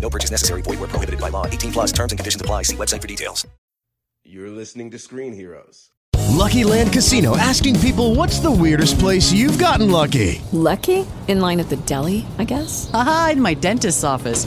No purchase necessary. Void where prohibited by law. 18 plus terms and conditions apply. See website for details. You're listening to Screen Heroes. Lucky Land Casino asking people, what's the weirdest place you've gotten lucky? Lucky? In line at the deli, I guess? Aha, in my dentist's office.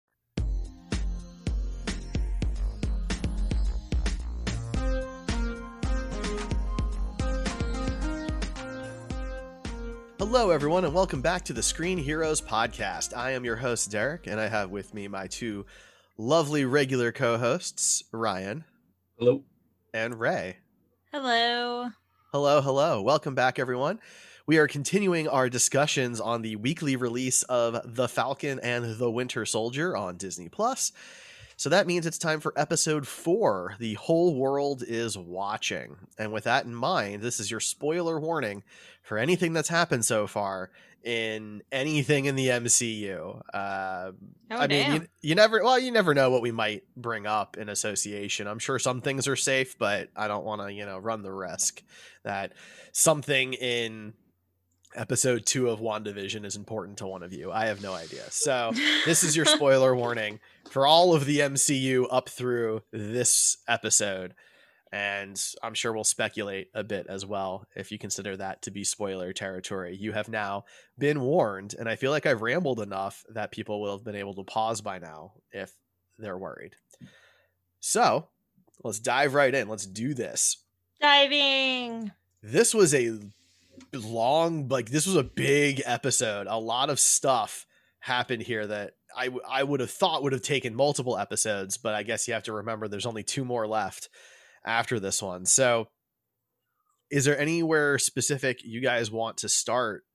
Hello, everyone, and welcome back to the Screen Heroes podcast. I am your host, Derek, and I have with me my two lovely regular co-hosts, Ryan. Hello. And Ray. Hello. Hello, hello. Welcome back, everyone. We are continuing our discussions on the weekly release of The Falcon and the Winter Soldier on Disney+. So that means it's time for episode 4, The Whole World is Watching. And with that in mind, this is your spoiler warning for anything that's happened so far in anything in the MCU. I mean, you never know what we might bring up in association. I'm sure some things are safe, but I don't want to, run the risk that something in episode 2 of WandaVision is important to one of you. I have no idea. So this is your spoiler warning for all of the MCU up through this episode. And I'm sure we'll speculate a bit as well. If you consider that to be spoiler territory, you have now been warned. And I feel like I've rambled enough that people will have been able to pause by now if they're worried. So let's dive right in. Let's do this. Diving. This was a long, this was a big episode. A lot of stuff happened here that I would have thought would have taken multiple episodes, but I guess you have to remember there's only 2 more left after this one. So is there anywhere specific you guys want to start?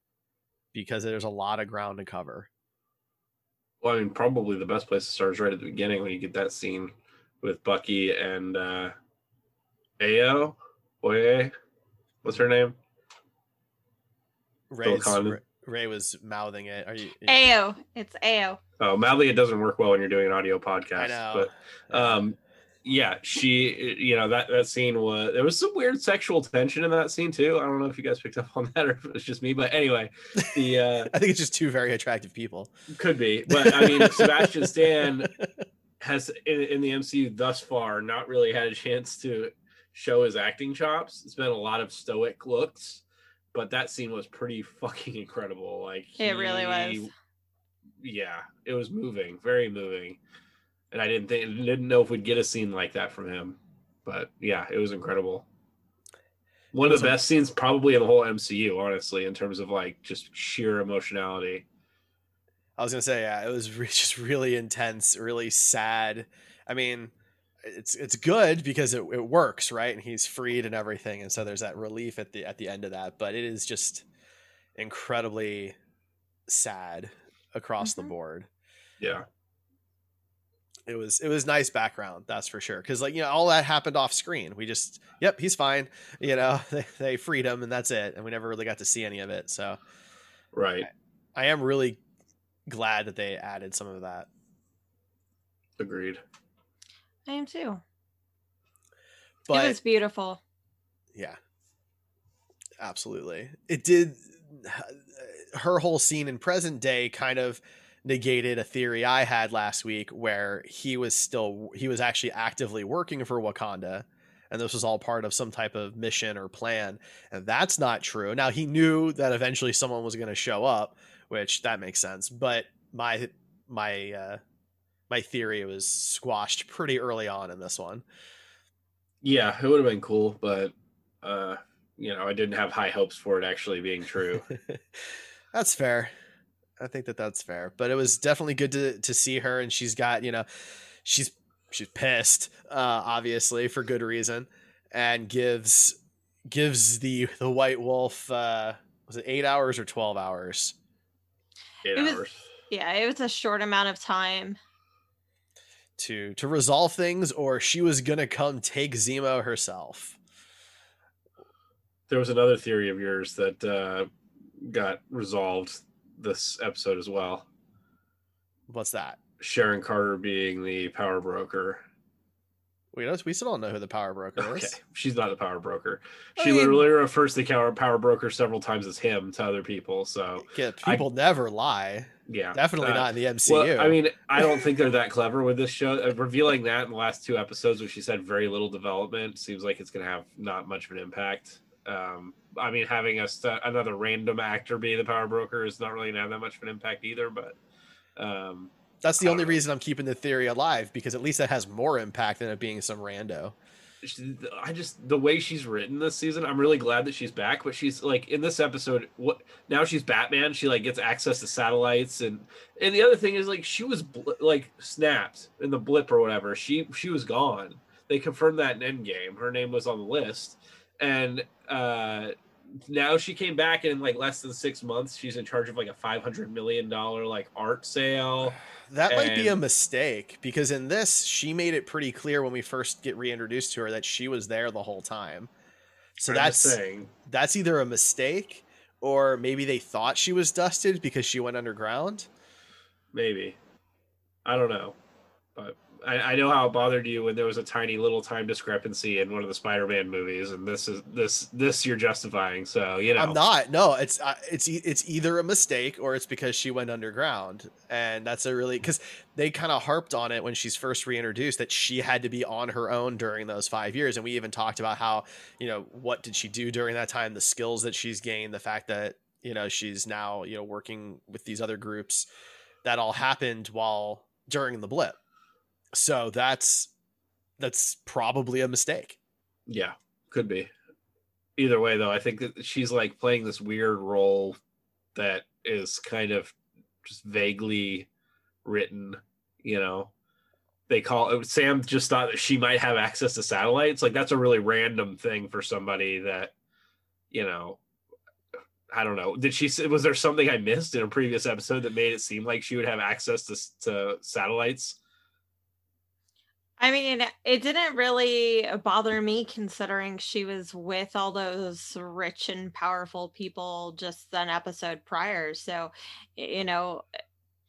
Because there's a lot of ground to cover. Well, I mean, probably the best place to start is right at the beginning when you get that scene with Bucky and Ayo. Oye, what's her name? Ray was mouthing it. Ayo. It's Ayo. Oh, mouthing it doesn't work well when you're doing an audio podcast. I know. But yeah, she, that scene was, there was some weird sexual tension in that scene too. I don't know if you guys picked up on that or if it was just me, but anyway, the I think it's just 2 very attractive people. Could be, but I mean, Sebastian Stan has in the MCU thus far not really had a chance to show his acting chops. It's been a lot of stoic looks. But that scene was pretty fucking incredible. It really was. Yeah, it was moving, very moving. And I didn't know if we'd get a scene like that from him. But yeah, it was incredible. One of the best scenes probably in the whole MCU, honestly, in terms of just sheer emotionality. I was going to say, yeah, it was just really intense, really sad. I mean, it's good because it works, right? And he's freed and everything, and so there's that relief at the end of that, but it is just incredibly sad across the board. Yeah, it was nice background, that's for sure, because all that happened off screen. We just, yep, he's fine, they freed him and that's it, and we never really got to see any of it. So right, I am really glad that they added some of that. Agreed. I am too. But it was beautiful. Yeah, absolutely. It did. her whole scene in present day kind of negated a theory I had last week where he was actually actively working for Wakanda. And this was all part of some type of mission or plan. And that's not true. Now, he knew that eventually someone was going to show up, which that makes sense. But my theory was squashed pretty early on in this one. Yeah, it would have been cool. But, I didn't have high hopes for it actually being true. That's fair. I think that's fair. But it was definitely good to see her. And she's got, she's pissed, obviously for good reason, and gives the White Wolf, was it 8 hours or 12 hours? 8 hours. Yeah. It was a short amount of time to resolve things, or she was going to come take Zemo herself. There was another theory of yours that, got resolved this episode as well. What's that? Sharon Carter being the Power Broker. We still don't know who the Power Broker is. Okay. She's not the Power Broker. She literally refers to the Power Broker several times as him to other people. So yeah, people never lie. Yeah, definitely not in the MCU. Well, I don't think they're that clever with this show. Revealing that in the last two episodes, where she's had very little development, seems like it's going to have not much of an impact. Having another random actor be the Power Broker is not really going to have that much of an impact either. But. That's the only reason I'm keeping the theory alive, because at least that has more impact than it being some rando. The way she's written this season, I'm really glad that she's back, but she's like in this episode, now she's Batman. She like gets access to satellites. And the other thing is like, she was snapped in the blip or whatever. She was gone. They confirmed that in Endgame. Her name was on the list. And, now she came back, and in like less than 6 months, she's in charge of like a $500 million like art sale. That might be a mistake, because in this, she made it pretty clear when we first get reintroduced to her that she was there the whole time. So that's either a mistake, or maybe they thought she was dusted because she went underground. Maybe, I don't know, but I know how it bothered you when there was a tiny little time discrepancy in one of the Spider-Man movies, and this you're justifying. So, I'm not. No, it's either a mistake, or it's because she went underground. And that's because they kind of harped on it when she's first reintroduced that she had to be on her own during those 5 years. And we even talked about how, what did she do during that time? The skills that she's gained, the fact that, she's now, working with these other groups, that all happened during the blip. So that's probably a mistake. Yeah, could be. Either way, though, I think that she's like playing this weird role that is kind of just vaguely written. They call it, Sam just thought that she might have access to satellites. Like, that's a really random thing for somebody that, I don't know. Was there something I missed in a previous episode that made it seem like she would have access to satellites? It didn't really bother me, considering she was with all those rich and powerful people just an episode prior. So,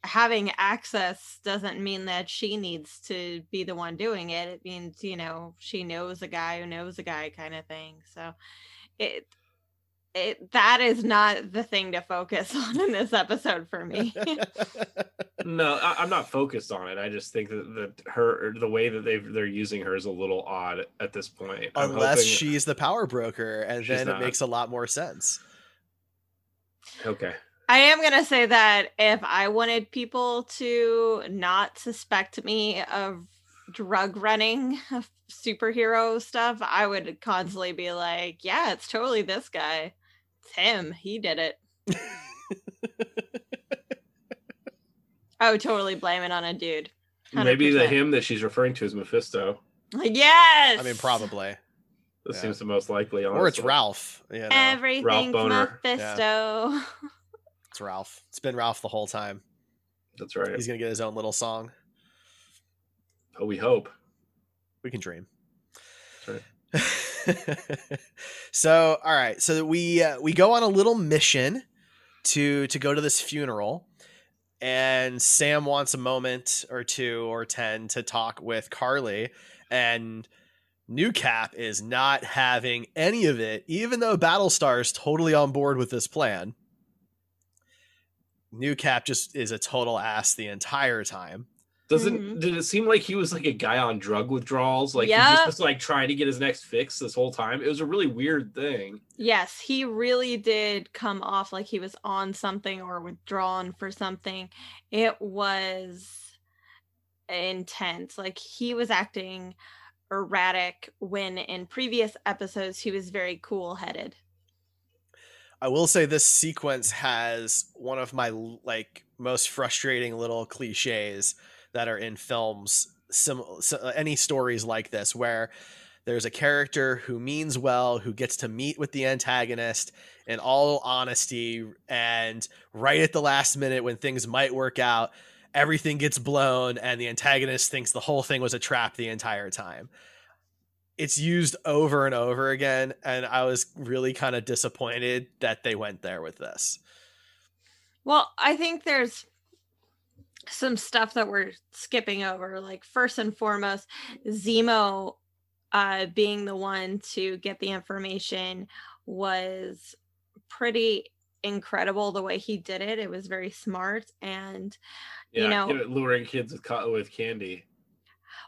having access doesn't mean that she needs to be the one doing it. It means, she knows a guy who knows a guy kind of thing. So that is not the thing to focus on in this episode for me. No, I'm not focused on it. I just think that the way that they're using her is a little odd at this point. Unless she's the Power Broker, and then it makes a lot more sense. Okay. I am going to say that if I wanted people to not suspect me of drug running superhero stuff, I would constantly be like, yeah, it's totally this guy. It's him. He did it. I would totally blame it on a dude. 100%. Maybe the him that she's referring to is Mephisto. Yes! Probably. This seems the most likely, honestly. Or it's Ralph. Everything's Ralph Boner. Mephisto. Yeah. It's Ralph. It's been Ralph the whole time. That's right. He's going to get his own little song. Oh, we hope. We can dream. That's right. So, all right. So we go on a little mission to go to this funeral. And Sam wants a moment or two or 10 to talk with Karli, and New Cap is not having any of it, even though Battlestar is totally on board with this plan. New Cap just is a total ass the entire time. Did it seem like he was like a guy on drug withdrawals? Like he just was like trying to get his next fix this whole time. It was a really weird thing. Yes, he really did come off like he was on something or withdrawn for something. It was intense. Like he was acting erratic when in previous episodes he was very cool-headed. I will say this sequence has one of my like most frustrating little cliches that are in films, any stories like this, where there's a character who means well, who gets to meet with the antagonist in all honesty, and right at the last minute when things might work out, everything gets blown and the antagonist thinks the whole thing was a trap the entire time. It's used over and over again, and I was really kind of disappointed that they went there with this. Well, I think there's some stuff that we're skipping over. Like, first and foremost, Zemo being the one to get the information was pretty incredible the way he did it. It was very smart, and, luring kids with candy.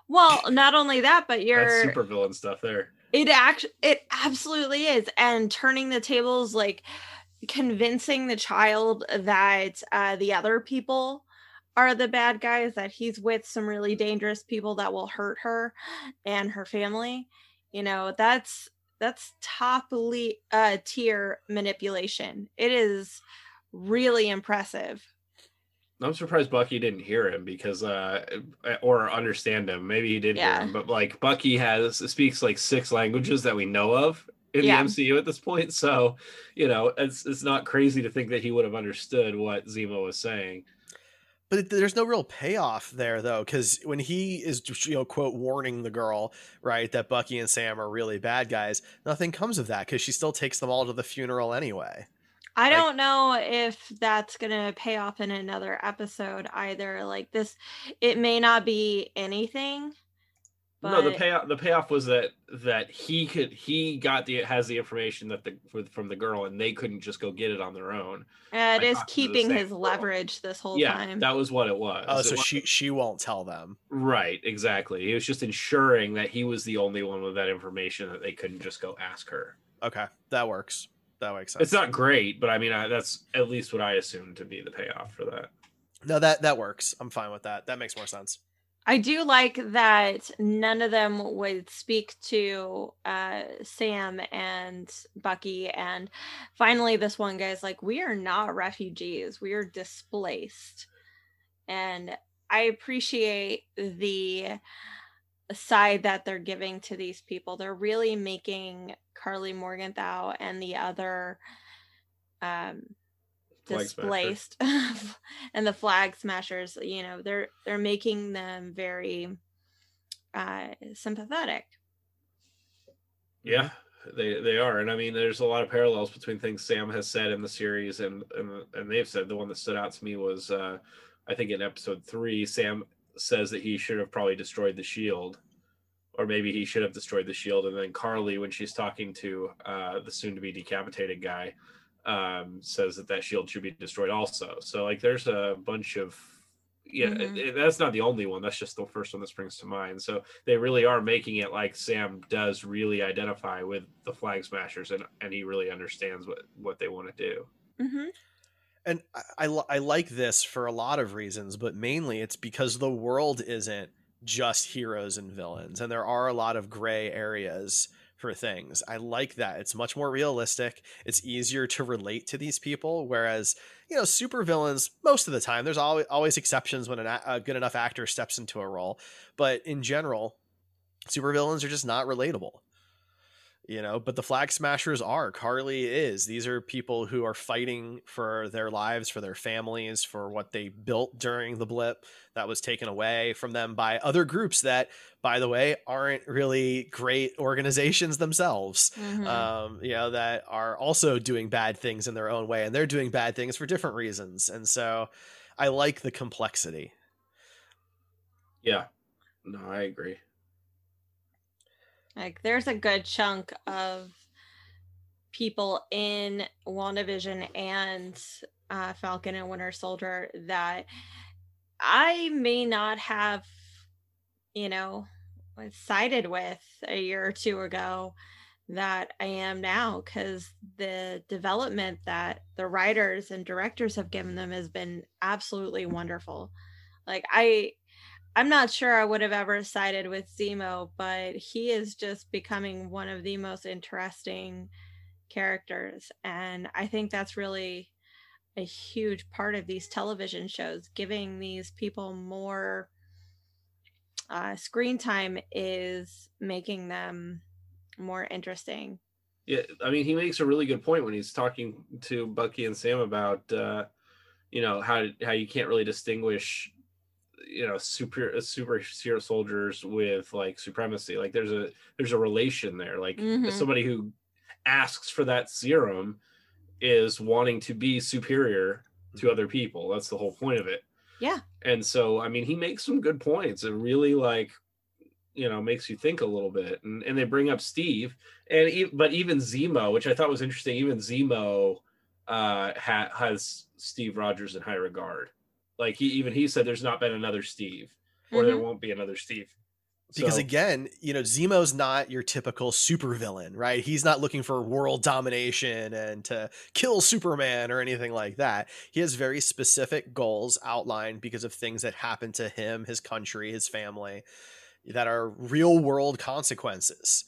Well, not only that, but that's super villain stuff there. It absolutely is. And turning the tables, like convincing the child that the other people are the bad guys, that he's with some really dangerous people that will hurt her and her family. You know, that's top tier manipulation. It is really impressive. I'm surprised Bucky didn't hear him because, or understand him. Maybe he did hear him, but like Bucky speaks like 6 languages that we know of in the MCU at this point. So, it's not crazy to think that he would have understood what Zemo was saying. But there's no real payoff there though. Cause when he is, quote, warning the girl, right, that Bucky and Sam are really bad guys, nothing comes of that. Cause she still takes them all to the funeral anyway. I don't know if that's going to pay off in another episode either. Like this, it may not be anything. But... No, the payoff was that he has the information that from the girl, and they couldn't just go get it on their own. It is keeping his leverage this whole time. Yeah, that was what it was. Oh, so she won't tell them. Right, exactly. He was just ensuring that he was the only one with that information that they couldn't just go ask her. Okay, that works. That makes sense. It's not great, but I mean, that's at least what I assumed to be the payoff for that. No, that works. I'm fine with that. That makes more sense. I do like that none of them would speak to Sam and Bucky. And finally, this one guy's like, we are not refugees. We are displaced. And I appreciate the side that they're giving to these people. They're really making Karli Morgenthau and the other displaced and the Flag Smashers, they're making them very sympathetic. Yeah, they are. And I mean, there's a lot of parallels between things Sam has said in the series and they've said. The one that stood out to me was I think in episode 3, Sam says that he should have probably destroyed the shield. Or maybe he should have destroyed the shield. And then Karli, when she's talking to the soon-to-be decapitated guy, says that shield should be destroyed also. So, like, there's a bunch of... that's not the only one. That's just the first one that springs to mind. So they really are making it like Sam does really identify with the Flag Smashers, and he really understands what they want to do. Mm-hmm. And I like this for a lot of reasons, but mainly it's because the world isn't just heroes and villains, and there are a lot of gray areas for things. I like that. It's much more realistic. It's easier to relate to these people, whereas super villains, most of the time, there's always exceptions when a good enough actor steps into a role, but in general, super villains are just not relatable. But the Flag Smashers are. Karli is. These are people who are fighting for their lives, for their families, for what they built during the blip that was taken away from them by other groups that, by the way, aren't really great organizations themselves, that are also doing bad things in their own way, and they're doing bad things for different reasons. And so I like the complexity. Yeah, no, I agree. Like, there's a good chunk of people in WandaVision and Falcon and Winter Soldier that I may not have, you know, sided with a year or two ago that I am now, because the development that the writers and directors have given them has been absolutely wonderful. Like, I'm not sure I would have ever sided with Zemo, but he is just becoming one of the most interesting characters. And I think that's really a huge part of these television shows. Giving these people more screen time is making them more interesting. Yeah, I mean, he makes a really good point when he's talking to Bucky and Sam about, you know, how you can't really distinguish, you know, super soldiers with like supremacy. Like there's a relation there. Like somebody who asks for that serum is wanting to be superior to other people. That's the whole point of it. Yeah. And so, I mean, he makes some good points. It really, like, you know, makes you think a little bit. And they bring up Steve, but even Zemo, which I thought was interesting, even Zemo has Steve Rogers in high regard. Like he said, there's not been another Steve, or there won't be another Steve. Because again, you know, Zemo's not your typical supervillain, right? He's not looking for world domination and to kill Superman or anything like that. He has very specific goals outlined because of things that happened to him, his country, his family, that are real world consequences,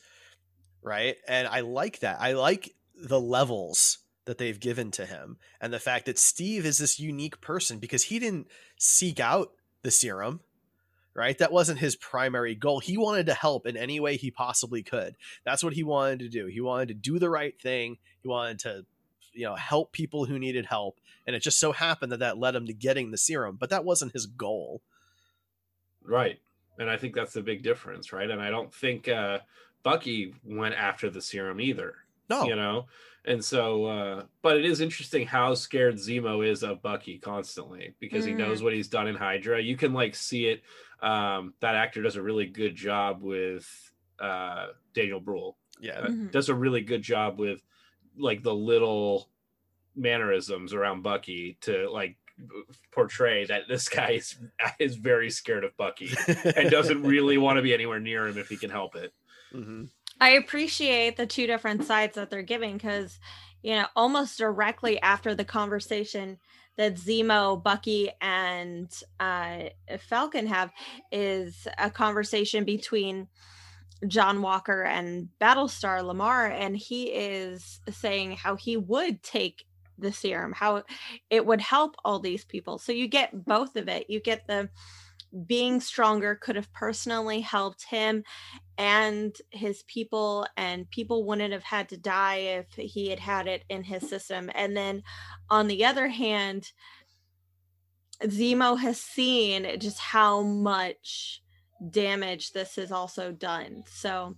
right? And I like that. I like the levels that they've given to him, and the fact that Steve is this unique person because he didn't seek out the serum, right? That wasn't his primary goal. He wanted to help in any way he possibly could. That's what he wanted to do. He wanted to do the right thing. He wanted to, you know, help people who needed help. And it just so happened that that led him to getting the serum, but that wasn't his goal. Right. And I think that's the big difference, right? And I don't think Bucky went after the serum either. No. You know? And so, but it is interesting how scared Zemo is of Bucky constantly, because he knows what he's done in Hydra. You can like see it. That actor does a really good job with Daniel Bruhl. Yeah. Does a really good job with like the little mannerisms around Bucky to like portray that this guy is very scared of Bucky and doesn't really want to be anywhere near him if he can help it. Mm-hmm. I appreciate the two different sides that they're giving, because, you know, almost directly after the conversation that Zemo, Bucky, and Falcon have is a conversation between John Walker and Battlestar Lamar, and he is saying how he would take the serum, how it would help all these people. So you get both of it. You get the being stronger could have personally helped him and his people, and people wouldn't have had to die if he had had it in his system. And then on the other hand, Zemo has seen just how much damage this has also done. So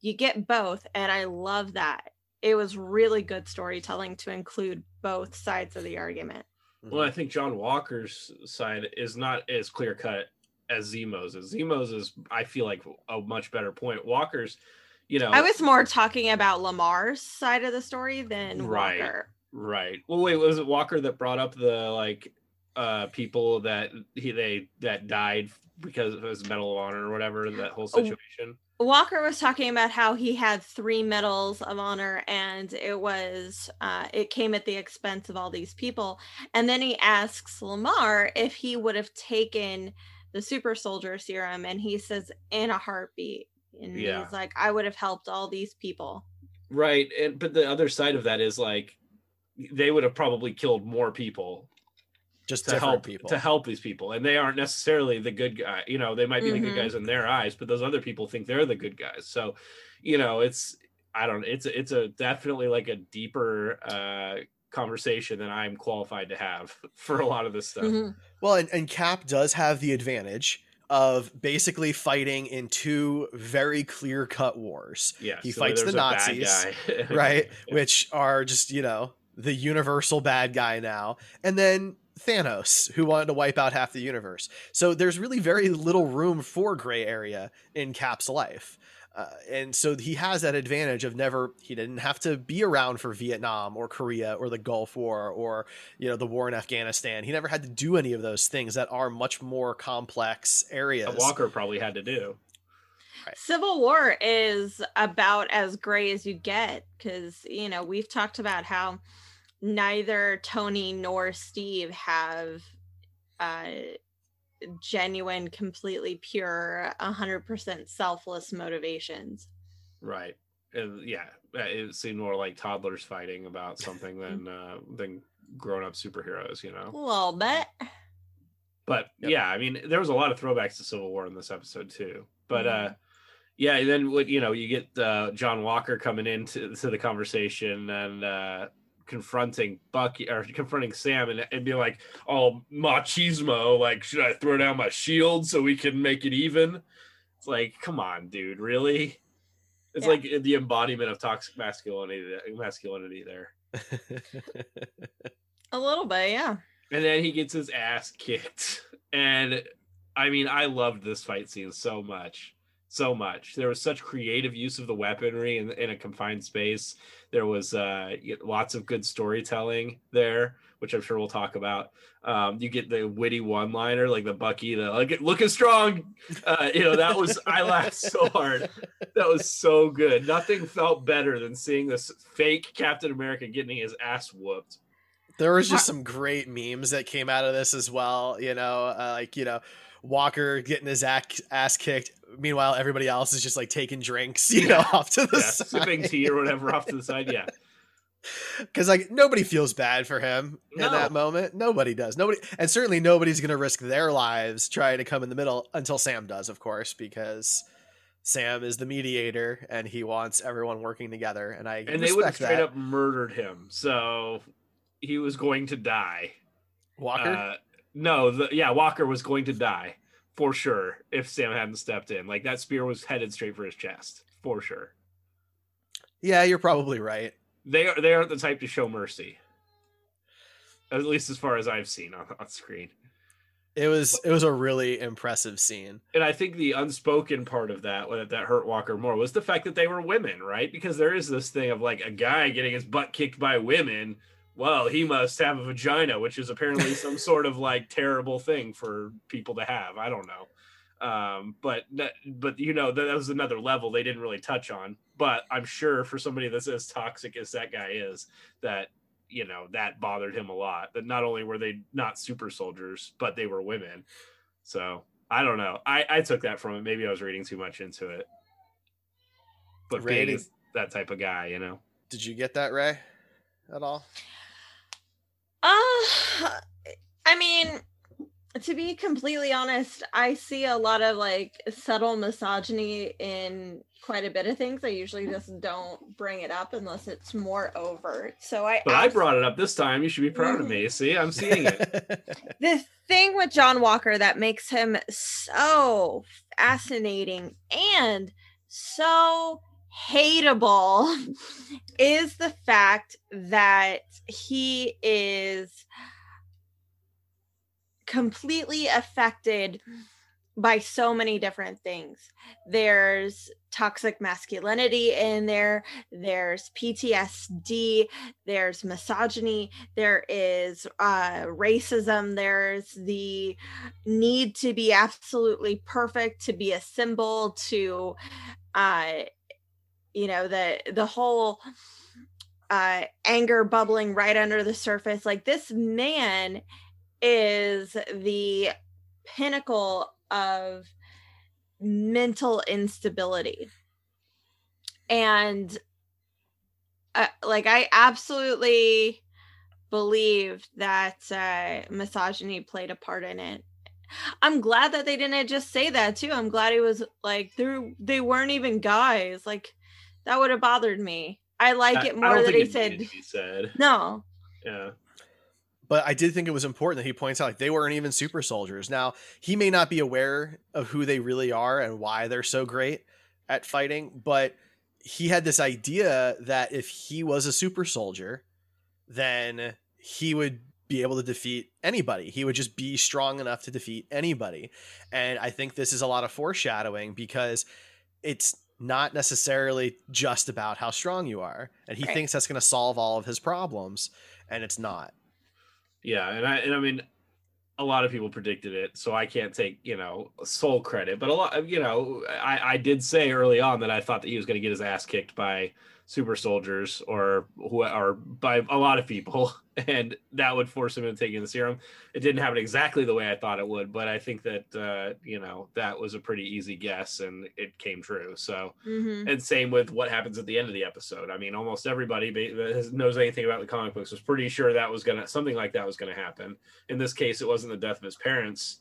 you get both, and I love that. It was really good storytelling to include both sides of the argument. Well, I think John Walker's side is not as clear cut as Zemo's. Zemo's is, I feel like, a much better point. Walker's, you know, I was more talking about Lamar's side of the story than Walker. Right. Well, wait, was it Walker that brought up the like people that that died because of his Medal of Honor or whatever, that whole situation? Walker was talking about how he had 3 medals of honor, and it was it came at the expense of all these people. And then he asks Lamar if he would have taken the super soldier serum, and he says, in a heartbeat. And he's like, I would have helped all these people. Right. And but the other side of that is like, they would have probably killed more people just to help these people, and they aren't necessarily the good guy. You know, they might be the good guys in their eyes, but those other people think they're the good guys. So, you know, it's definitely like a deeper conversation than I'm qualified to have for a lot of this stuff. Mm-hmm. Well, and Cap does have the advantage of basically fighting in 2 very clear-cut wars. Yeah, he fights the Nazis, right? Yeah. Which are just, you know, the universal bad guy now, and then Thanos, who wanted to wipe out half the universe. So there's really very little room for gray area in Cap's life. And so he has that advantage of he didn't have to be around for Vietnam or Korea or the Gulf War or, the war in Afghanistan. He never had to do any of those things that are much more complex areas. Walker probably had to do. Right. Civil War is about as gray as you get because, we've talked about how neither Tony nor Steve have genuine, completely pure, 100% selfless motivations. Right. Yeah. It seemed more like toddlers fighting about something than grown-up superheroes, A little bit. But yeah, I mean, there was a lot of throwbacks to Civil War in this episode too. But yeah, and then you get John Walker coming into the conversation and confronting Bucky or confronting Sam and be like, "Oh, machismo! Like, should I throw down my shield so we can make it even?" It's like, come on, dude, really? It's like the embodiment of toxic masculinity there. A little bit, yeah. And then he gets his ass kicked, and I mean, I loved this fight scene so much. So much. There was such creative use of the weaponry in a confined space. There was lots of good storytelling there, which I'm sure we'll talk about. You get the witty one-liner, like the Bucky, looking strong. I laughed so hard. That was so good. Nothing felt better than seeing this fake Captain America getting his ass whooped. There was just some great memes that came out of this as well. Walker getting his ass kicked. Meanwhile, everybody else is just taking drinks, off to the side. Sipping tea or whatever off to the side. Yeah. Because nobody feels bad for him in that moment. Nobody does. And certainly nobody's going to risk their lives trying to come in the middle until Sam does, of course, because Sam is the mediator and he wants everyone working together. And they would have straight up murdered him. So he was going to die. Walker? Walker was going to die for sure if Sam hadn't stepped in. That spear was headed straight for his chest for sure. Yeah, you're probably right. They aren't the type to show mercy, at least as far as I've seen on screen. It was a really impressive scene, and I think the unspoken part of that hurt Walker more was the fact that they were women, right? Because there is this thing of a guy getting his butt kicked by women. Well, he must have a vagina, which is apparently some sort of terrible thing for people to have. I don't know. But that was another level they didn't really touch on. But I'm sure for somebody that's as toxic as that guy is, that, that bothered him a lot. That not only were they not super soldiers, but they were women. So I don't know. I took that from it. Maybe I was reading too much into it. But Ray is that type of guy, Did you get that, Ray, at all? I mean, to be completely honest, I see a lot of subtle misogyny in quite a bit of things. I usually just don't bring it up unless it's more overt. I brought it up this time. You should be proud of me. See, I'm seeing it. The thing with John Walker that makes him so fascinating and so hateable is the fact that he is completely affected by so many different things. There's toxic masculinity in there, there's PTSD, there's misogyny, there is racism, there's the need to be absolutely perfect, to be a symbol, to the whole anger bubbling right under the surface. This man is the pinnacle of mental instability. And I absolutely believe that misogyny played a part in it. I'm glad that they didn't just say that too. I'm glad he was they weren't even guys. That would have bothered me. I like it more that he said. He said no. Yeah, but I did think it was important that he points out they weren't even super soldiers. Now he may not be aware of who they really are and why they're so great at fighting, but he had this idea that if he was a super soldier, then he would be able to defeat anybody. He would just be strong enough to defeat anybody, and I think this is a lot of foreshadowing because it's not necessarily just about how strong you are. And he thinks that's going to solve all of his problems, and it's not. Yeah, and I mean, a lot of people predicted it, so I can't take, sole credit. But a lot of, I did say early on that I thought that he was going to get his ass kicked by super soldiers or by a lot of people, and that would force him into taking the serum. It didn't happen exactly the way I thought it would, but I think that, that was a pretty easy guess, and it came true. So, and same with what happens at the end of the episode. I mean, almost everybody that knows anything about the comic books was pretty sure something like that was going to happen. In this case, it wasn't the death of his parents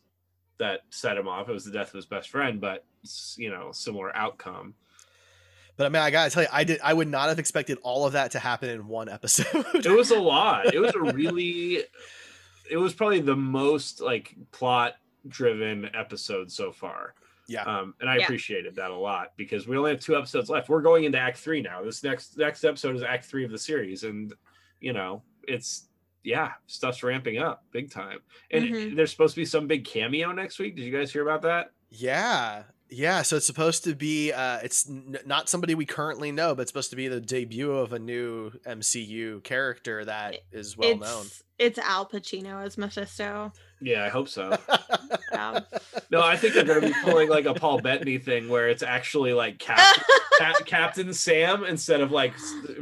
that set him off. It was the death of his best friend, but, similar outcome. But I mean, I gotta tell you, I would not have expected all of that to happen in one episode. It was a lot. It was probably the most plot driven episode so far. Yeah. And I appreciated that a lot, because we only have 2 episodes left. We're going into Act 3 now. This next episode is Act 3 of the series. And, stuff's ramping up big time. And there's supposed to be some big cameo next week. Did you guys hear about that? Yeah. Yeah, so it's supposed to be, not somebody we currently know, but it's supposed to be the debut of a new MCU character that is well known. It's Al Pacino as Mephisto. Yeah, I hope so. No, I think they're going to be pulling a Paul Bettany thing where it's actually Captain Sam instead of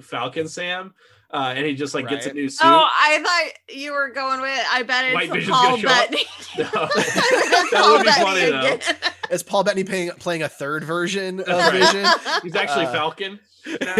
Falcon Sam. And he just gets a new suit. Oh, I thought you were going with, I bet it's White Paul Bettany. No. That would be funny though. Is Paul Bettany playing a third version of Vision? He's actually Falcon now.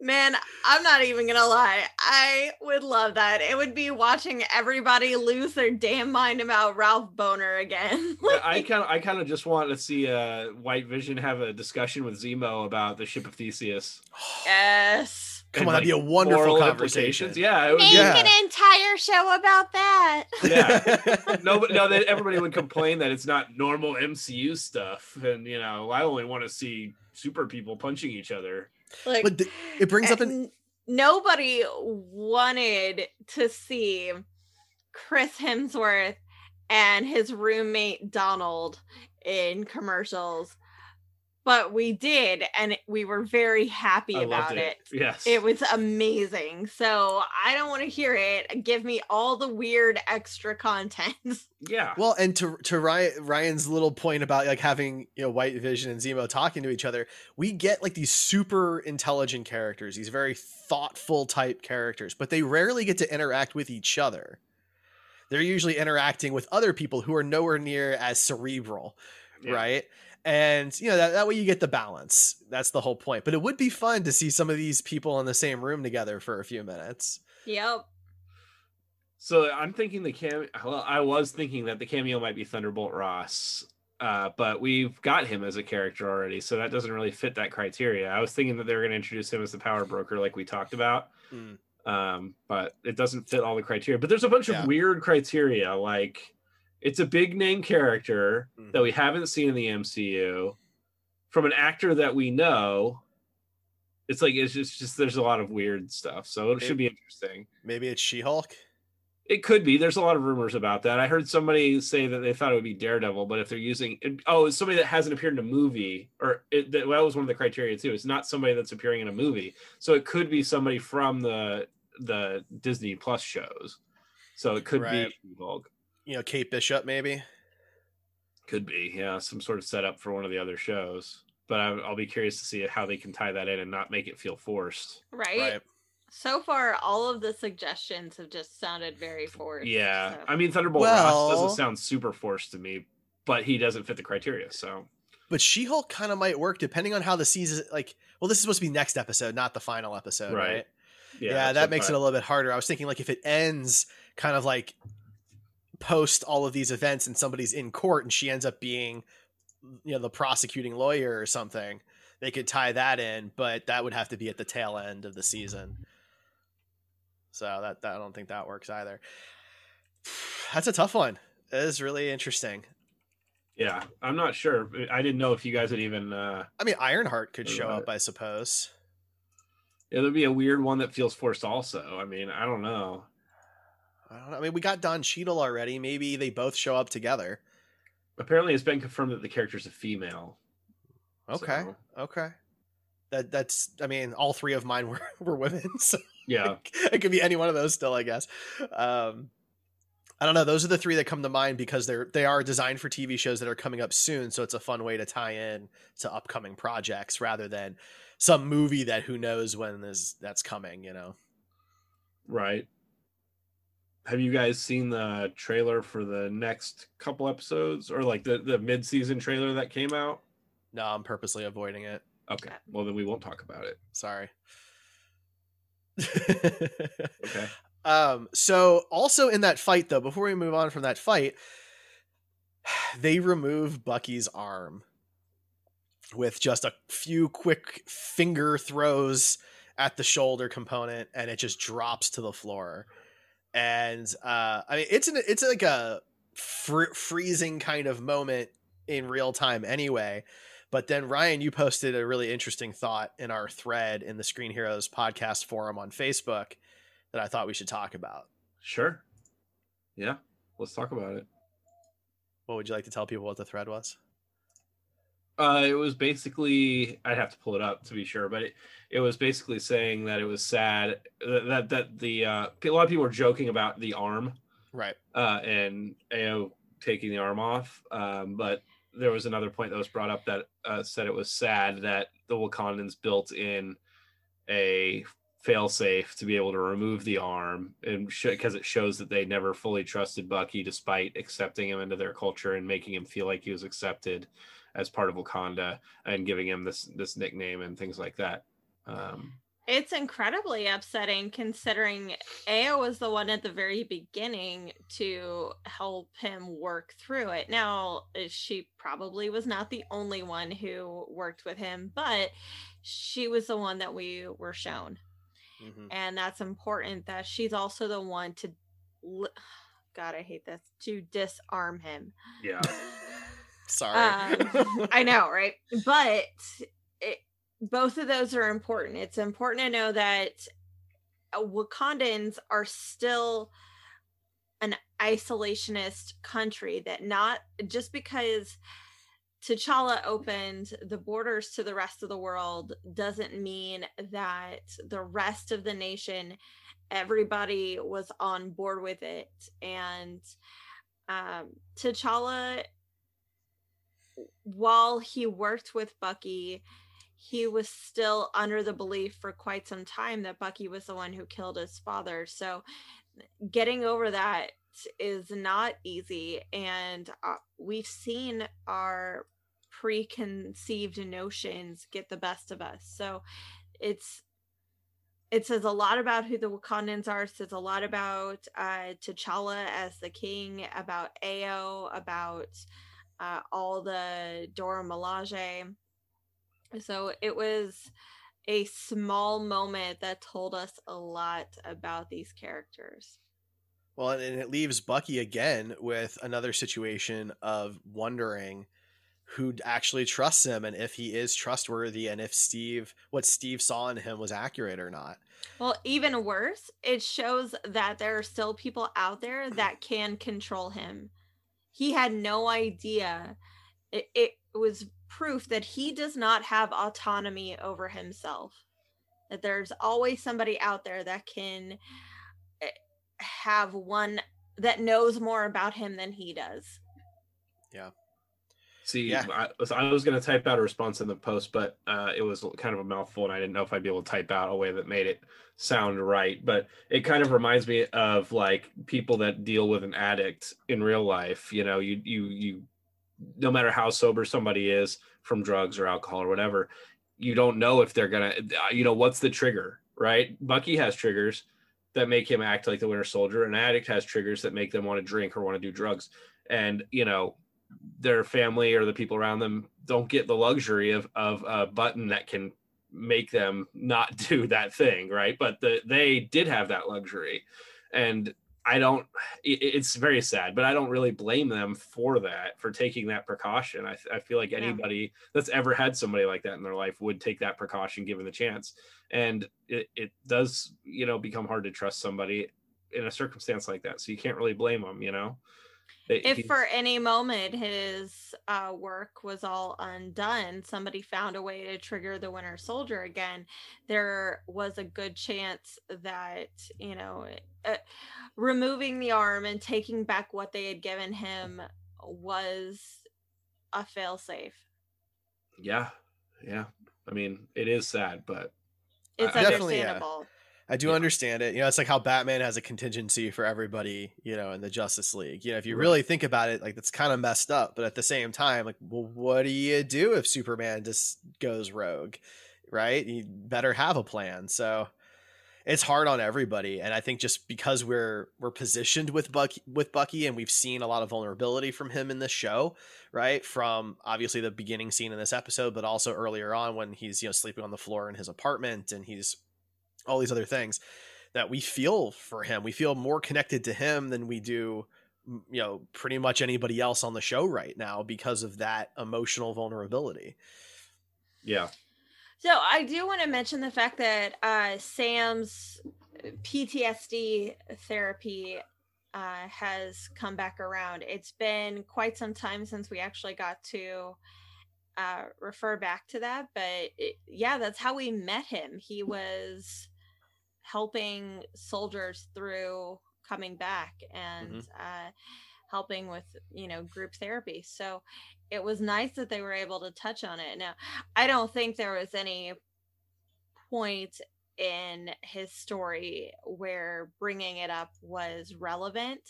Man, I'm not even going to lie. I would love that. It would be watching everybody lose their damn mind about Ralph Boner again. I kind of just want to see White Vision have a discussion with Zemo about the ship of Theseus. Yes. Come on, that'd be a wonderful conversation. Yeah. It would make an entire show about that. Yeah. No, that everybody would complain that it's not normal MCU stuff. And, I only want to see super people punching each other. But it brings up nobody wanted to see Chris Hemsworth and his roommate Donald in commercials, but we did, and we were very happy about it. Yes, it was amazing. So I don't want to hear it. Give me all the weird extra content. Yeah. Well, and to Ryan's little point about having White Vision and Zemo talking to each other, we get these super intelligent characters, these very thoughtful type characters, but they rarely get to interact with each other. They're usually interacting with other people who are nowhere near as cerebral, right? And that way you get the balance. That's the whole point. But it would be fun to see some of these people in the same room together for a few minutes. Yep. So I'm thinking I was thinking that the cameo might be Thunderbolt Ross, but we've got him as a character already, so that doesn't really fit that criteria. I was thinking that they were going to introduce him as the Power Broker, like we talked about, but it doesn't fit all the criteria. But there's a bunch of weird criteria, it's a big name character that we haven't seen in the MCU from an actor that we know. It's just there's a lot of weird stuff. So it should be interesting. Maybe it's She-Hulk. It could be. There's a lot of rumors about that. I heard somebody say that they thought it would be Daredevil, but if they're using it's somebody that hasn't appeared in a movie, that was one of the criteria too. It's not somebody that's appearing in a movie. So it could be somebody from the Disney+ shows. So it could be She-Hulk. Kate Bishop, maybe. Could be, yeah, some sort of setup for one of the other shows. But I'll be curious to see how they can tie that in and not make it feel forced. Right. So far, all of the suggestions have just sounded very forced. Yeah, so. I mean, Thunderbolt Ross doesn't sound super forced to me, but he doesn't fit the criteria, so. But She-Hulk kind of might work depending on how the season, this is supposed to be next episode, not the final episode, right? Yeah, that makes it a little bit harder. I was thinking, if it ends kind of post all of these events and somebody's in court and she ends up being the prosecuting lawyer or something, they could tie that in, but that would have to be at the tail end of the season, so that I don't think that works either. That's a tough one. It is really interesting. Yeah, I'm not sure. I didn't know if you guys had even I mean, Ironheart could show up, I suppose. It'll be a weird one that feels forced also. I mean, I don't know. I mean, we got Don Cheadle already. Maybe they both show up together. Apparently, it's been confirmed that the character's a female. Okay. So. Okay. That's. I mean, all three of mine were women. So yeah, it could be any one of those. Still, I guess. I don't know. Those are the three that come to mind because they are designed for TV shows that are coming up soon. So it's a fun way to tie in to upcoming projects rather than some movie that who knows when that's coming. You know. Right. Have you guys seen the trailer for the next couple episodes or like the mid-season trailer that came out? No, I'm purposely avoiding it. Okay. Well, then we won't talk about it. Sorry. Okay. So also in that fight, though, before we move on from that fight, they remove Bucky's arm with just a few quick finger throws at the shoulder component, and it just drops to the floor. And I mean, it's like a freezing kind of moment in real time anyway. But then, Ryan, you posted a really interesting thought in our thread in the Screen Heroes podcast forum on Facebook that I thought we should talk about. Sure. Yeah, let's talk about it. What would you like to tell people what the thread was? It was basically, I'd have to pull it up to be sure, but it was basically saying that it was sad that a lot of people were joking about the arm, right? And Ayo taking the arm off. But there was another point that was brought up that said it was sad that the Wakandans built in a failsafe to be able to remove the arm, and because it shows that they never fully trusted Bucky despite accepting him into their culture and making him feel like he was accepted as part of Wakanda and giving him this nickname and things like that. It's incredibly upsetting considering Ayo was the one at the very beginning to help him work through it. Now, she probably was not the only one who worked with him, but she was the one that we were shown. Mm-hmm. And that's important that she's also the one to, God, I hate this, to disarm him. Yeah. Sorry. I know, right? But both of those are important. It's important to know that Wakandans are still an isolationist country, that not just because T'Challa opened the borders to the rest of the world doesn't mean that the rest of the nation, everybody was on board with it. And T'Challa, while he worked with Bucky, he was still under the belief for quite some time that Bucky was the one who killed his father. So getting over that is not easy. And we've seen our preconceived notions get the best of us. So it says a lot about who the Wakandans are. It says a lot about T'Challa as the king, about Ayo, about... all the Dora Milaje. So it was a small moment that told us a lot about these characters. Well, and it leaves Bucky again with another situation of wondering who actually trusts him and if he is trustworthy and if what Steve saw in him was accurate or not. Well, even worse, it shows that there are still people out there that can control him. He had no idea. It was proof that he does not have autonomy over himself, that there's always somebody out there that can have one that knows more about him than he does. Yeah. See, yeah. I was going to type out a response in the post, but it was kind of a mouthful, and I didn't know if I'd be able to type out a way that made it sound right. But it kind of reminds me of like people that deal with an addict in real life. You know, you no matter how sober somebody is from drugs or alcohol or whatever, you don't know if they're gonna. You know, what's the trigger, right? Bucky has triggers that make him act like the Winter Soldier. An addict has triggers that make them want to drink or want to do drugs, and you know, their family or the people around them don't get the luxury of a button that can make them not do that thing, right? But they did have that luxury, and it's very sad, but I don't really blame them for that, for taking that precaution. I feel like anybody that's ever had somebody like that in their life would take that precaution given the chance, and it does, you know, become hard to trust somebody in a circumstance like that, so you can't really blame them, you know. If for any moment his work was all undone, somebody found a way to trigger the Winter Soldier again, there was a good chance that, you know, removing the arm and taking back what they had given him was a failsafe. Yeah. Yeah. I mean, it is sad, but it's understandable. I do understand it. You know, it's like how Batman has a contingency for everybody, you know, in the Justice League. You know, if you really think about it, like, that's kind of messed up. But at the same time, like, well, what do you do if Superman just goes rogue, right? You better have a plan. So it's hard on everybody. And I think just because we're positioned with Bucky and we've seen a lot of vulnerability from him in this show, right? From obviously the beginning scene in this episode, but also earlier on when he's, you know, sleeping on the floor in his apartment and he's all these other things, that we feel for him. We feel more connected to him than we do, you know, pretty much anybody else on the show right now because of that emotional vulnerability. Yeah. So I do want to mention the fact that Sam's PTSD therapy has come back around. It's been quite some time since we actually got to refer back to that, but that's how we met him. He was helping soldiers through coming back and helping with, you know, group therapy. So it was nice that they were able to touch on it. Now, I don't think there was any point in his story where bringing it up was relevant,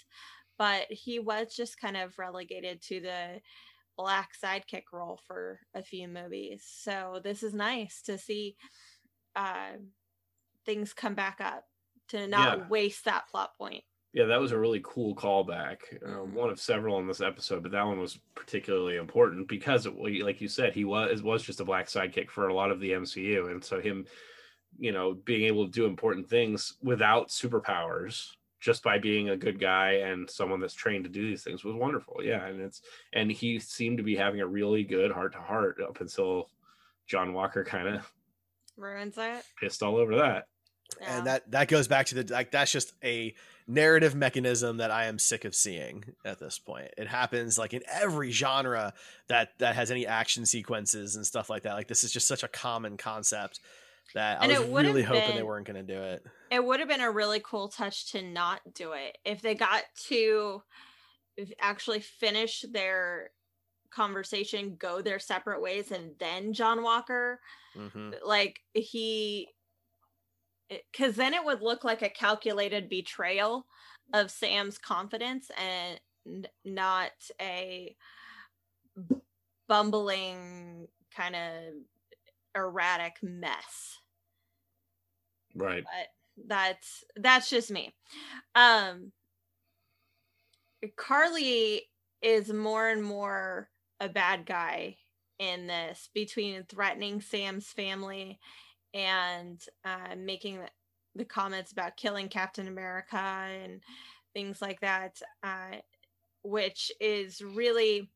but he was just kind of relegated to the black sidekick role for a few movies. So this is nice to see things come back up, to not waste that plot point. Yeah, that was a really cool callback. One of several in this episode, but that one was particularly important because, like you said, he was just a black sidekick for a lot of the MCU. And so him, you know, being able to do important things without superpowers, just by being a good guy and someone that's trained to do these things, was wonderful. Yeah. And he seemed to be having a really good heart to heart up until John Walker kind of ruins it. Pissed all over that. Yeah. And that goes back to that's just a narrative mechanism that I am sick of seeing at this point. It happens like in every genre that has any action sequences and stuff like that. Like, this is just such a common concept that I was really hoping they weren't going to do it. It would have been a really cool touch to not do it. If they got to actually finish their conversation, go their separate ways, and then John Walker, because then it would look like a calculated betrayal of Sam's confidence and not a bumbling kind of erratic mess, right? But that's just me. Karli is more and more a bad guy in this, between threatening Sam's family and making the comments about killing Captain America and things like that, which is really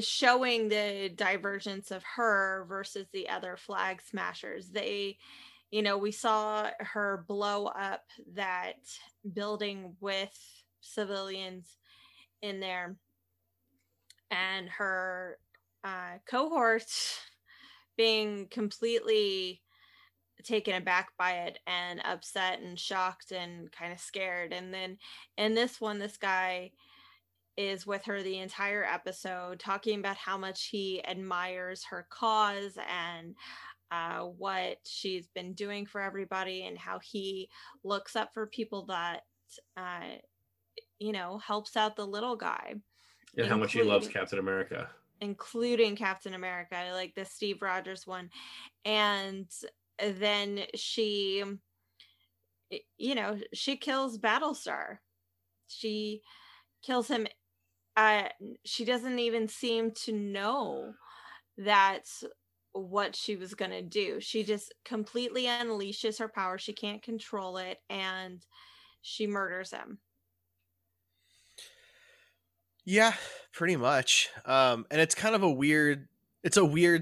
showing the divergence of her versus the other Flag Smashers. They, you know, we saw her blow up that building with civilians in there, and her cohort being completely taken aback by it and upset and shocked and kind of scared. And then in this one, this guy is with her the entire episode, talking about how much he admires her cause and what she's been doing for everybody, and how he looks up for people that, you know, helps out the little guy. And how much he loves Captain America. Including Captain America, like the Steve Rogers one. And then she, you know, she kills Battlestar. She kills him. She doesn't even seem to know that's what she was gonna do. She just completely unleashes her power. She can't control it, and she murders him. Yeah, pretty much. And it's kind of a weird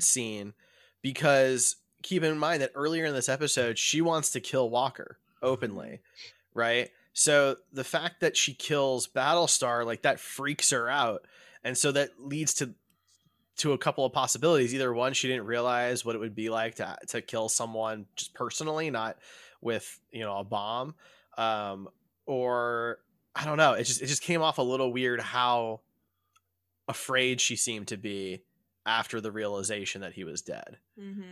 scene, because keep in mind that earlier in this episode, she wants to kill Walker openly, right? So the fact that she kills Battlestar, like, that freaks her out. And so that leads to a couple of possibilities. Either one, she didn't realize what it would be like to kill someone just personally, not with, you know, a bomb, or I don't know. It just came off a little weird how afraid she seemed to be after the realization that he was dead. Mm-hmm.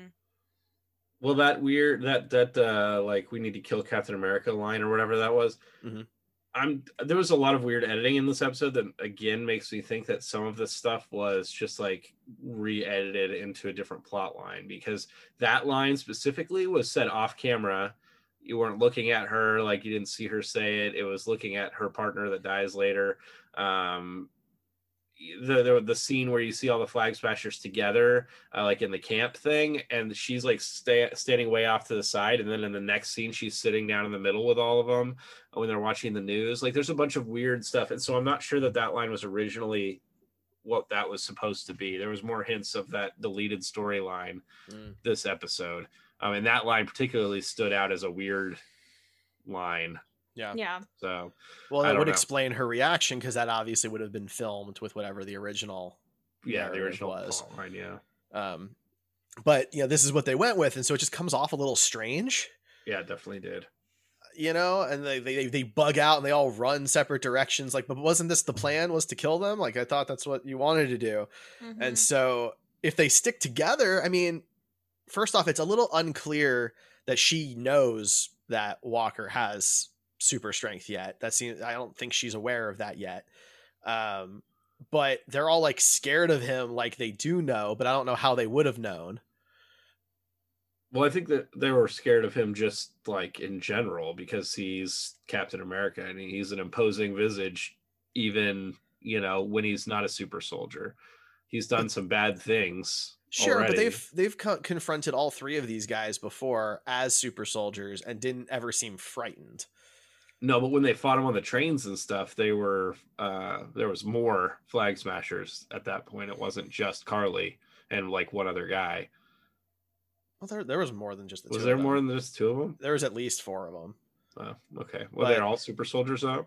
Well, that weird, that like, we need to kill Captain America line or whatever that was. Mm-hmm. There was a lot of weird editing in this episode that again makes me think that some of this stuff was just like re-edited into a different plot line, because that line specifically was said off camera. You weren't looking at her, like, you didn't see her say it. It was looking at her partner that dies later. The scene where you see all the Flag Smashers together, like in the camp thing, and she's like standing way off to the side, and then in the next scene she's sitting down in the middle with all of them when they're watching the news. Like, there's a bunch of weird stuff, and so I'm not sure that line was originally what that was supposed to be. There was more hints of that deleted storyline this episode, and that line particularly stood out as a weird line. Yeah. So, well, that would explain her reaction, because that obviously would have been filmed with whatever the original. Yeah, the original was. Line, yeah. But yeah, this is what they went with, and so it just comes off a little strange. Yeah, it definitely did. You know, and they bug out and they all run separate directions. Like, but wasn't this the plan? Was to kill them? Like, I thought that's what you wanted to do. Mm-hmm. And so if they stick together, I mean, first off, it's a little unclear that she knows that Walker has super strength yet. That seems, I don't think she's aware of that yet, but they're all like scared of him, like they do know, but I don't know how they would have known. Well, I think that they were scared of him just like in general, because he's Captain America and he's an imposing visage, even, you know, when he's not a super soldier. He's done some bad things. Sure, already. But they've confronted all three of these guys before as super soldiers and didn't ever seem frightened. No, but when they fought him on the trains and stuff, they were there was more Flag Smashers at that point. It wasn't just Karli and like one other guy. Well, there was more than just the two. Was there more than just two of them? There was at least four of them. Oh, okay. Well, they're all super soldiers though.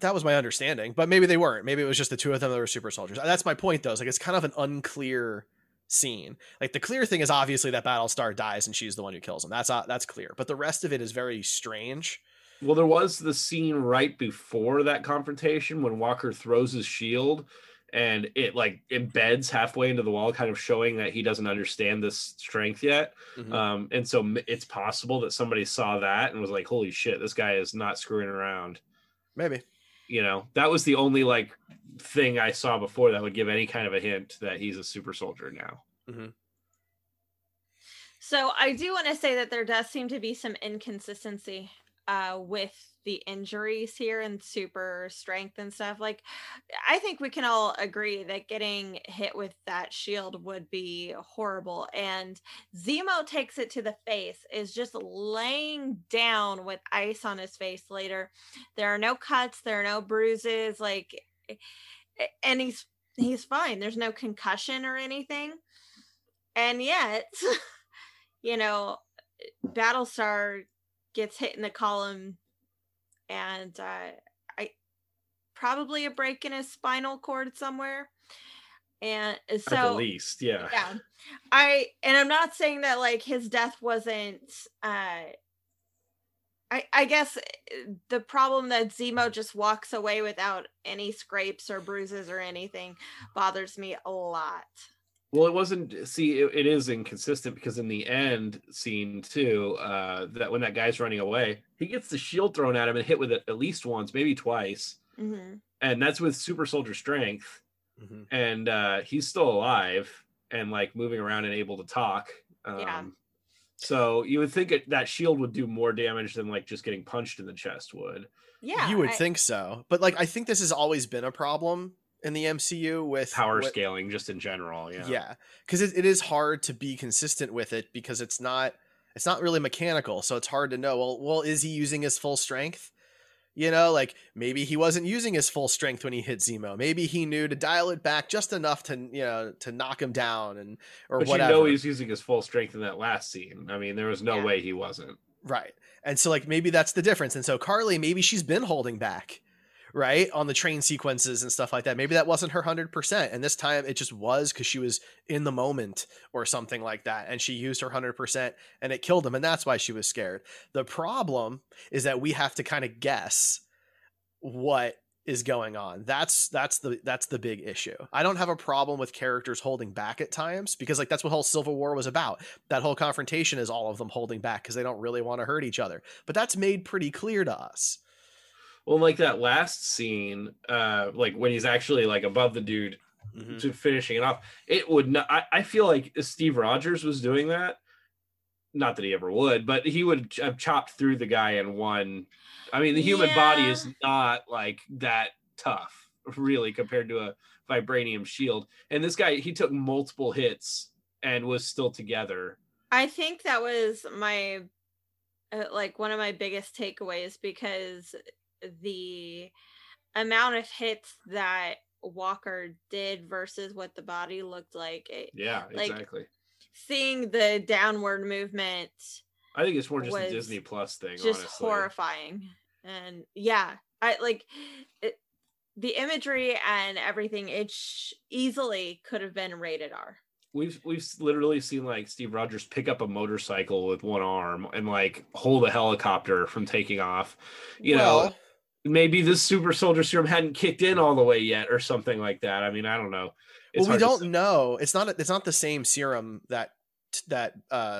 That was my understanding, but maybe they weren't. Maybe it was just the two of them that were super soldiers. That's my point, though. It's like, it's kind of an unclear scene. Like, the clear thing is obviously that Battlestar dies and she's the one who kills him. That's clear. But the rest of it is very strange. Well, there was the scene right before that confrontation when Walker throws his shield and it like embeds halfway into the wall, kind of showing that he doesn't understand this strength yet. Mm-hmm. And so it's possible that somebody saw that and was like, holy shit, this guy is not screwing around. Maybe. You know, that was the only like thing I saw before that would give any kind of a hint that he's a super soldier now. Mm-hmm. So I do want to say that there does seem to be some inconsistency with the injuries here and super strength and stuff. Like, I think we can all agree that getting hit with that shield would be horrible, and Zemo takes it to the face, is just laying down with ice on his face later. There are no cuts, there are no bruises, like, and he's fine. There's no concussion or anything, and yet you know, Battlestar gets hit in the column and I probably a break in his spinal cord somewhere. And so at the least, yeah. I'm not saying that like his death wasn't, I guess the problem that Zemo just walks away without any scrapes or bruises or anything bothers me a lot. Well, it wasn't. See, it is inconsistent, because in the end scene too, that when that guy's running away, he gets the shield thrown at him and hit with it at least once, maybe twice, mm-hmm. and that's with super soldier strength, mm-hmm. and he's still alive and like moving around and able to talk. Yeah. So you would think that shield would do more damage than like just getting punched in the chest would. Yeah, you would think so, but like I think this has always been a problem in the MCU with power scaling, just in general. Yeah. Cause it is hard to be consistent with it, because it's not really mechanical. So it's hard to know, well, is he using his full strength? You know, like maybe he wasn't using his full strength when he hit Zemo. Maybe he knew to dial it back just enough to, you know, to knock him down or whatever. But you know, he's using his full strength in that last scene. I mean, there was no way he wasn't. Right. And so like, maybe that's the difference. And so Karli, maybe she's been holding back, right, on the train sequences and stuff like that. Maybe that wasn't her 100%. And this time it just was, because she was in the moment or something like that. And she used her 100% and it killed him. And that's why she was scared. The problem is that we have to kind of guess what is going on. That's the big issue. I don't have a problem with characters holding back at times, because like, that's what whole Civil War was about. That whole confrontation is all of them holding back because they don't really want to hurt each other. But that's made pretty clear to us. Well, like that last scene, like when he's actually like above the dude to finishing it off, it would not, I feel like if Steve Rogers was doing that, not that he ever would, but he would have chopped through the guy in one. I mean, the human body is not like that tough really compared to a vibranium shield. And this guy, he took multiple hits and was still together. I think that was my, like one of my biggest takeaways, because the amount of hits that Walker did versus what the body looked like. Yeah, like, exactly. Seeing the downward movement. I think it's more just a Disney Plus thing, just honestly. Just horrifying. And yeah, I like it, the imagery and everything. It easily could have been rated R. We've literally seen like Steve Rogers pick up a motorcycle with one arm and like hold a helicopter from taking off. You know. Maybe this super soldier serum hadn't kicked in all the way yet or something like that. I mean, I don't know. We don't know. It's not the same serum that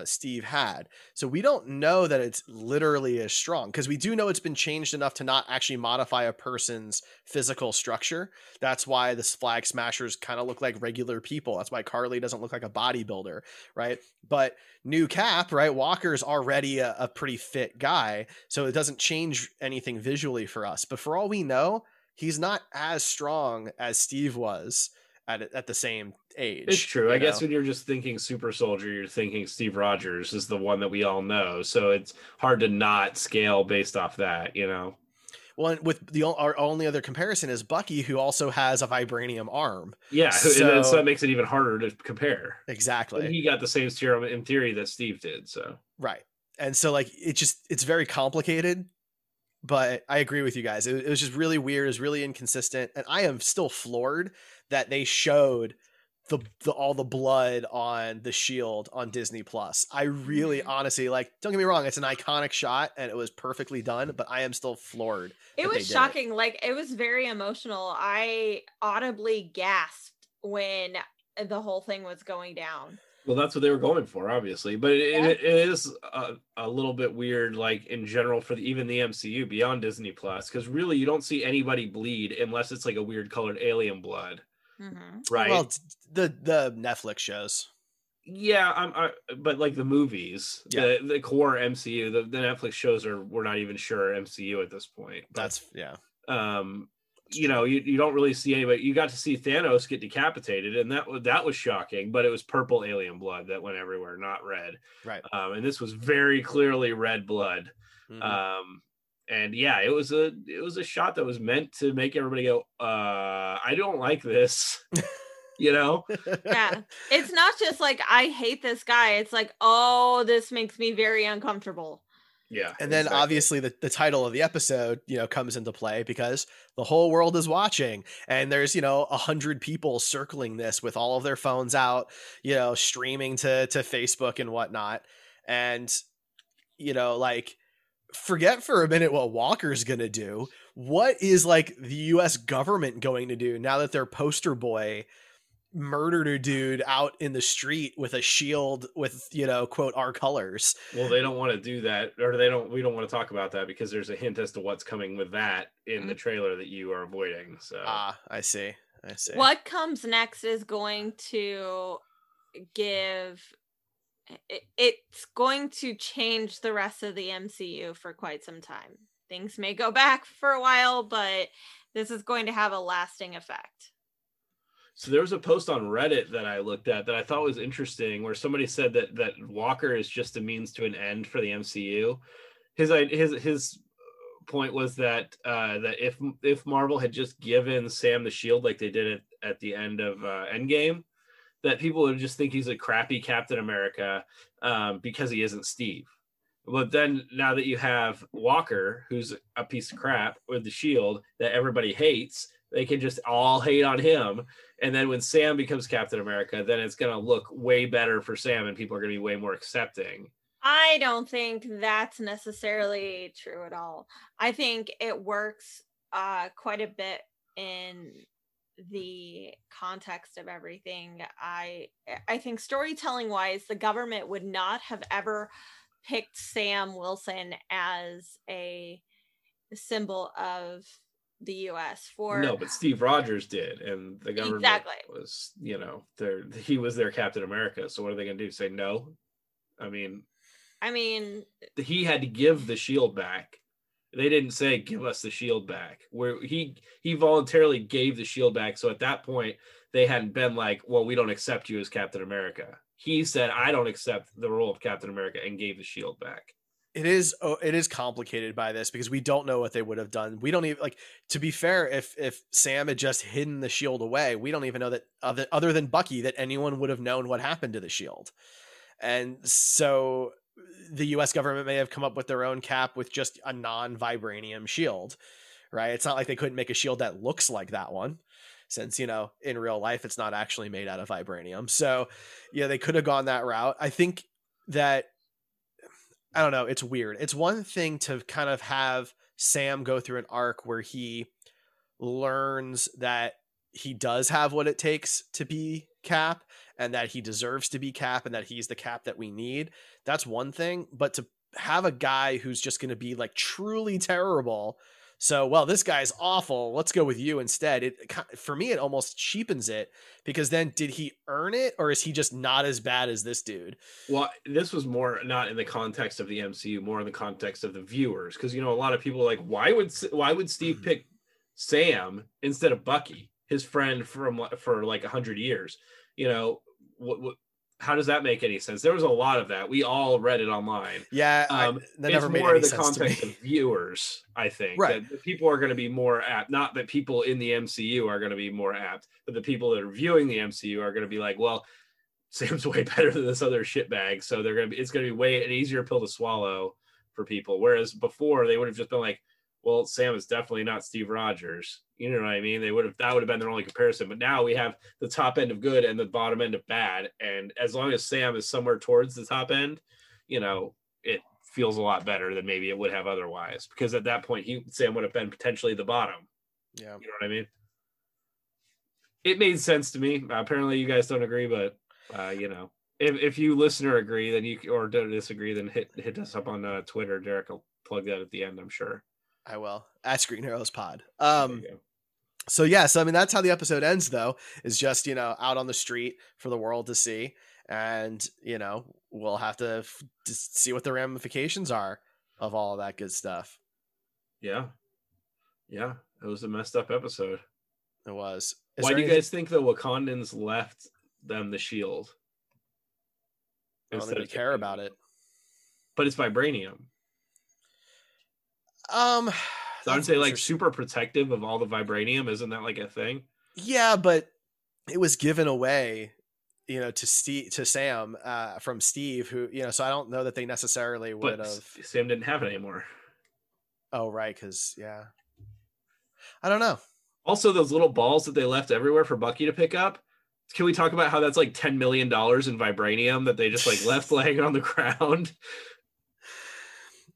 Steve had. So we don't know that it's literally as strong, because we do know it's been changed enough to not actually modify a person's physical structure. That's why the Flag Smashers kind of look like regular people. That's why Karli doesn't look like a bodybuilder, right? But new Cap, right? Walker's already a pretty fit guy, so it doesn't change anything visually for us. But for all we know, he's not as strong as Steve was at the same age. It's true. I guess when you're just thinking super soldier, you're thinking Steve Rogers is the one that we all know. So it's hard to not scale based off that, you know? Well, with our only other comparison is Bucky, who also has a vibranium arm. Yeah. So that makes it even harder to compare. Exactly. And he got the same serum in theory that Steve did. So. Right. And so like, it's very complicated. But I agree with you guys. It was just really weird. It was really inconsistent. And I am still floored that they showed all the blood on the shield on Disney Plus. I really honestly, like, don't get me wrong, it's an iconic shot and it was perfectly done, but I am still floored. It was shocking. Like, it was very emotional. I audibly gasped when the whole thing was going down. Well, that's what they were going for, obviously. But it is a little bit weird, like, in general, for even the MCU beyond Disney+, because really you don't see anybody bleed unless it's, like, a weird-colored alien blood, right? Well, the Netflix shows. Yeah, but, like, the movies, the core MCU, the Netflix shows we're not even sure MCU at this point. But, you know, you don't really see anybody. You got to see Thanos get decapitated, and that was shocking, but it was purple alien blood that went everywhere, not red. Right. And this was very clearly red blood. And yeah, it was a shot that was meant to make everybody go, I don't like this. You know? Yeah. It's not just like, I hate this guy. It's like, oh, this makes me very uncomfortable. Yeah. And then obviously the title of the episode, you know, comes into play because the whole world is watching, and there's, you know, 100 people circling this with all of their phones out, you know, streaming to Facebook and whatnot. And, you know, like, forget for a minute what Walker's going to do. What is like the US government going to do now that their poster boy murdered a dude out in the street with a shield with, you know, quote, our colors? Well, they don't want to do that, or we don't want to talk about that, because there's a hint as to what's coming with that in the trailer that you are avoiding. So I see what comes next is going to give it's going to change the rest of the MCU for quite some time. Things may go back for a while, but this is going to have a lasting effect. So there was a post on Reddit that I looked at that I thought was interesting, where somebody said that Walker is just a means to an end for the MCU. His point was that if Marvel had just given Sam the shield like they did it at the end of Endgame, that people would just think he's a crappy Captain America because he isn't Steve. But then now that you have Walker, who's a piece of crap with the shield that everybody hates, they can just all hate on him. And then when Sam becomes Captain America, then it's going to look way better for Sam and people are going to be way more accepting. I don't think that's necessarily true at all. I think it works quite a bit in the context of everything. I think storytelling wise, the government would not have ever picked Sam Wilson as a symbol of the U.S. for no, but Steve Rogers did, and the government was, you know, he was their Captain America. So what are they going to do? Say no? I mean, he had to give the shield back. They didn't say give us the shield back. Where he voluntarily gave the shield back. So at that point, they hadn't been like, well, we don't accept you as Captain America. He said, I don't accept the role of Captain America, and gave the shield back. It is complicated by this because we don't know what they would have done. We don't even, like, to be fair, if Sam had just hidden the shield away, we don't even know that other than Bucky that anyone would have known what happened to the shield. And so the U.S. government may have come up with their own cap with just a non-vibranium shield, right? It's not like they couldn't make a shield that looks like that one, since, you know, in real life, it's not actually made out of vibranium. So, yeah, they could have gone that route. I think that, I don't know, it's weird. It's one thing to kind of have Sam go through an arc where he learns that he does have what it takes to be Cap and that he deserves to be Cap and that he's the Cap that we need. That's one thing. But to have a guy who's just going to be like truly terrible, so, well, this guy's awful, let's go with you instead. For me, it almost cheapens it, because then did he earn it, or is he just not as bad as this dude? Well, this was more not in the context of the MCU, more in the context of the viewers. Because, you know, a lot of people are like, why would Steve pick Sam instead of Bucky, his friend for like 100 years? You know, how does that make any sense? There was a lot of that. We all read it online. Yeah, that never made any sense. It's more in the context of viewers, I think. Right. That people are going to be more apt. Not that people in the MCU are going to be more apt, but the people that are viewing the MCU are going to be like, well, Sam's way better than this other shitbag. So it's going to be way an easier pill to swallow for people. Whereas before, they would have just been like, well, Sam is definitely not Steve Rogers. You know what I mean? That would have been their only comparison. But now we have the top end of good and the bottom end of bad. And as long as Sam is somewhere towards the top end, you know, it feels a lot better than maybe it would have otherwise. Because at that point, Sam would have been potentially the bottom. Yeah. You know what I mean? It made sense to me. Apparently, you guys don't agree, but, you know, if you listener agree, then or don't disagree, then hit us up on Twitter. Derek will plug that at the end, I'm sure. I will, at Screen Heroes Pod. So yeah, so I mean, that's how the episode ends, though, is just, you know, out on the street for the world to see. And, you know, we'll have to just see what the ramifications are of all of that good stuff. Yeah. Yeah. It was a messed up episode. It was. Why do you guys think the Wakandans left them the shield? I don't think they care about it. But it's vibranium. So I would say, like, super protective of all the vibranium. Isn't that like a thing? Yeah, but it was given away, you know, to Sam from Steve, who, you know, so I don't know that they necessarily would have. Sam didn't have it anymore. Oh, right. Because, yeah, I don't know. Also, those little balls that they left everywhere for Bucky to pick up. Can we talk about how that's like $10 million in vibranium that they just like left laying on the ground?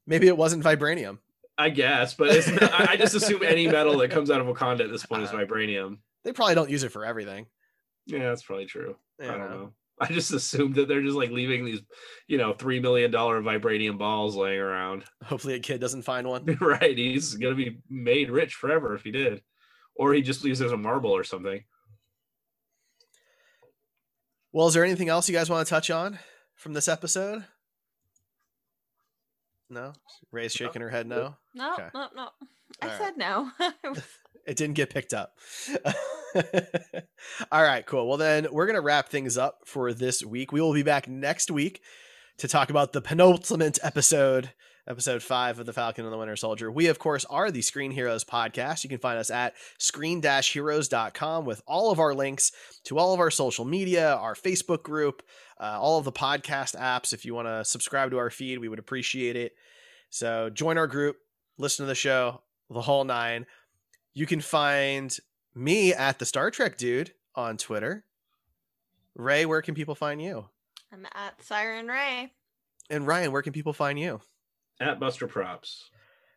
Maybe it wasn't vibranium. I guess, but it's not, I just assume any metal that comes out of Wakanda at this point is vibranium. They probably don't use it for everything. Yeah, that's probably true. Yeah. I don't know. I just assumed that they're just like leaving these, you know, $3 million vibranium balls laying around. Hopefully a kid doesn't find one. Right. He's going to be made rich forever if he did. Or he just leaves it as a marble or something. Well, is there anything else you guys want to touch on from this episode? No? Ray's shaking her head no? No, okay. No. I said no. It didn't get picked up. All right, cool. Well, then we're going to wrap things up for this week. We will be back next week to talk about the penultimate episode episode 5 of The Falcon and the Winter Soldier. We, of course, are the Screen Heroes podcast. You can find us at screen-heroes.com with all of our links to all of our social media, our Facebook group, all of the podcast apps. If you want to subscribe to our feed, we would appreciate it. So join our group, listen to the show, the whole nine. You can find me at the Star Trek Dude on Twitter. Ray, where can people find you? I'm at Siren Ray. And Ryan, where can people find you? At Buster Props.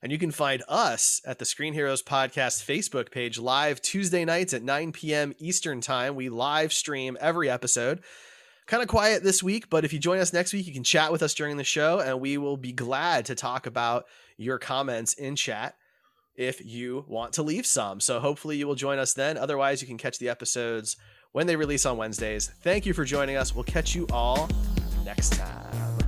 And you can find us at the Screen Heroes Podcast Facebook page live Tuesday nights at 9 p.m. Eastern Time. We live stream every episode. Kind of quiet this week, but if you join us next week, you can chat with us during the show, and we will be glad to talk about your comments in chat if you want to leave some. So hopefully you will join us then. Otherwise, you can catch the episodes when they release on Wednesdays. Thank you for joining us. We'll catch you all next time.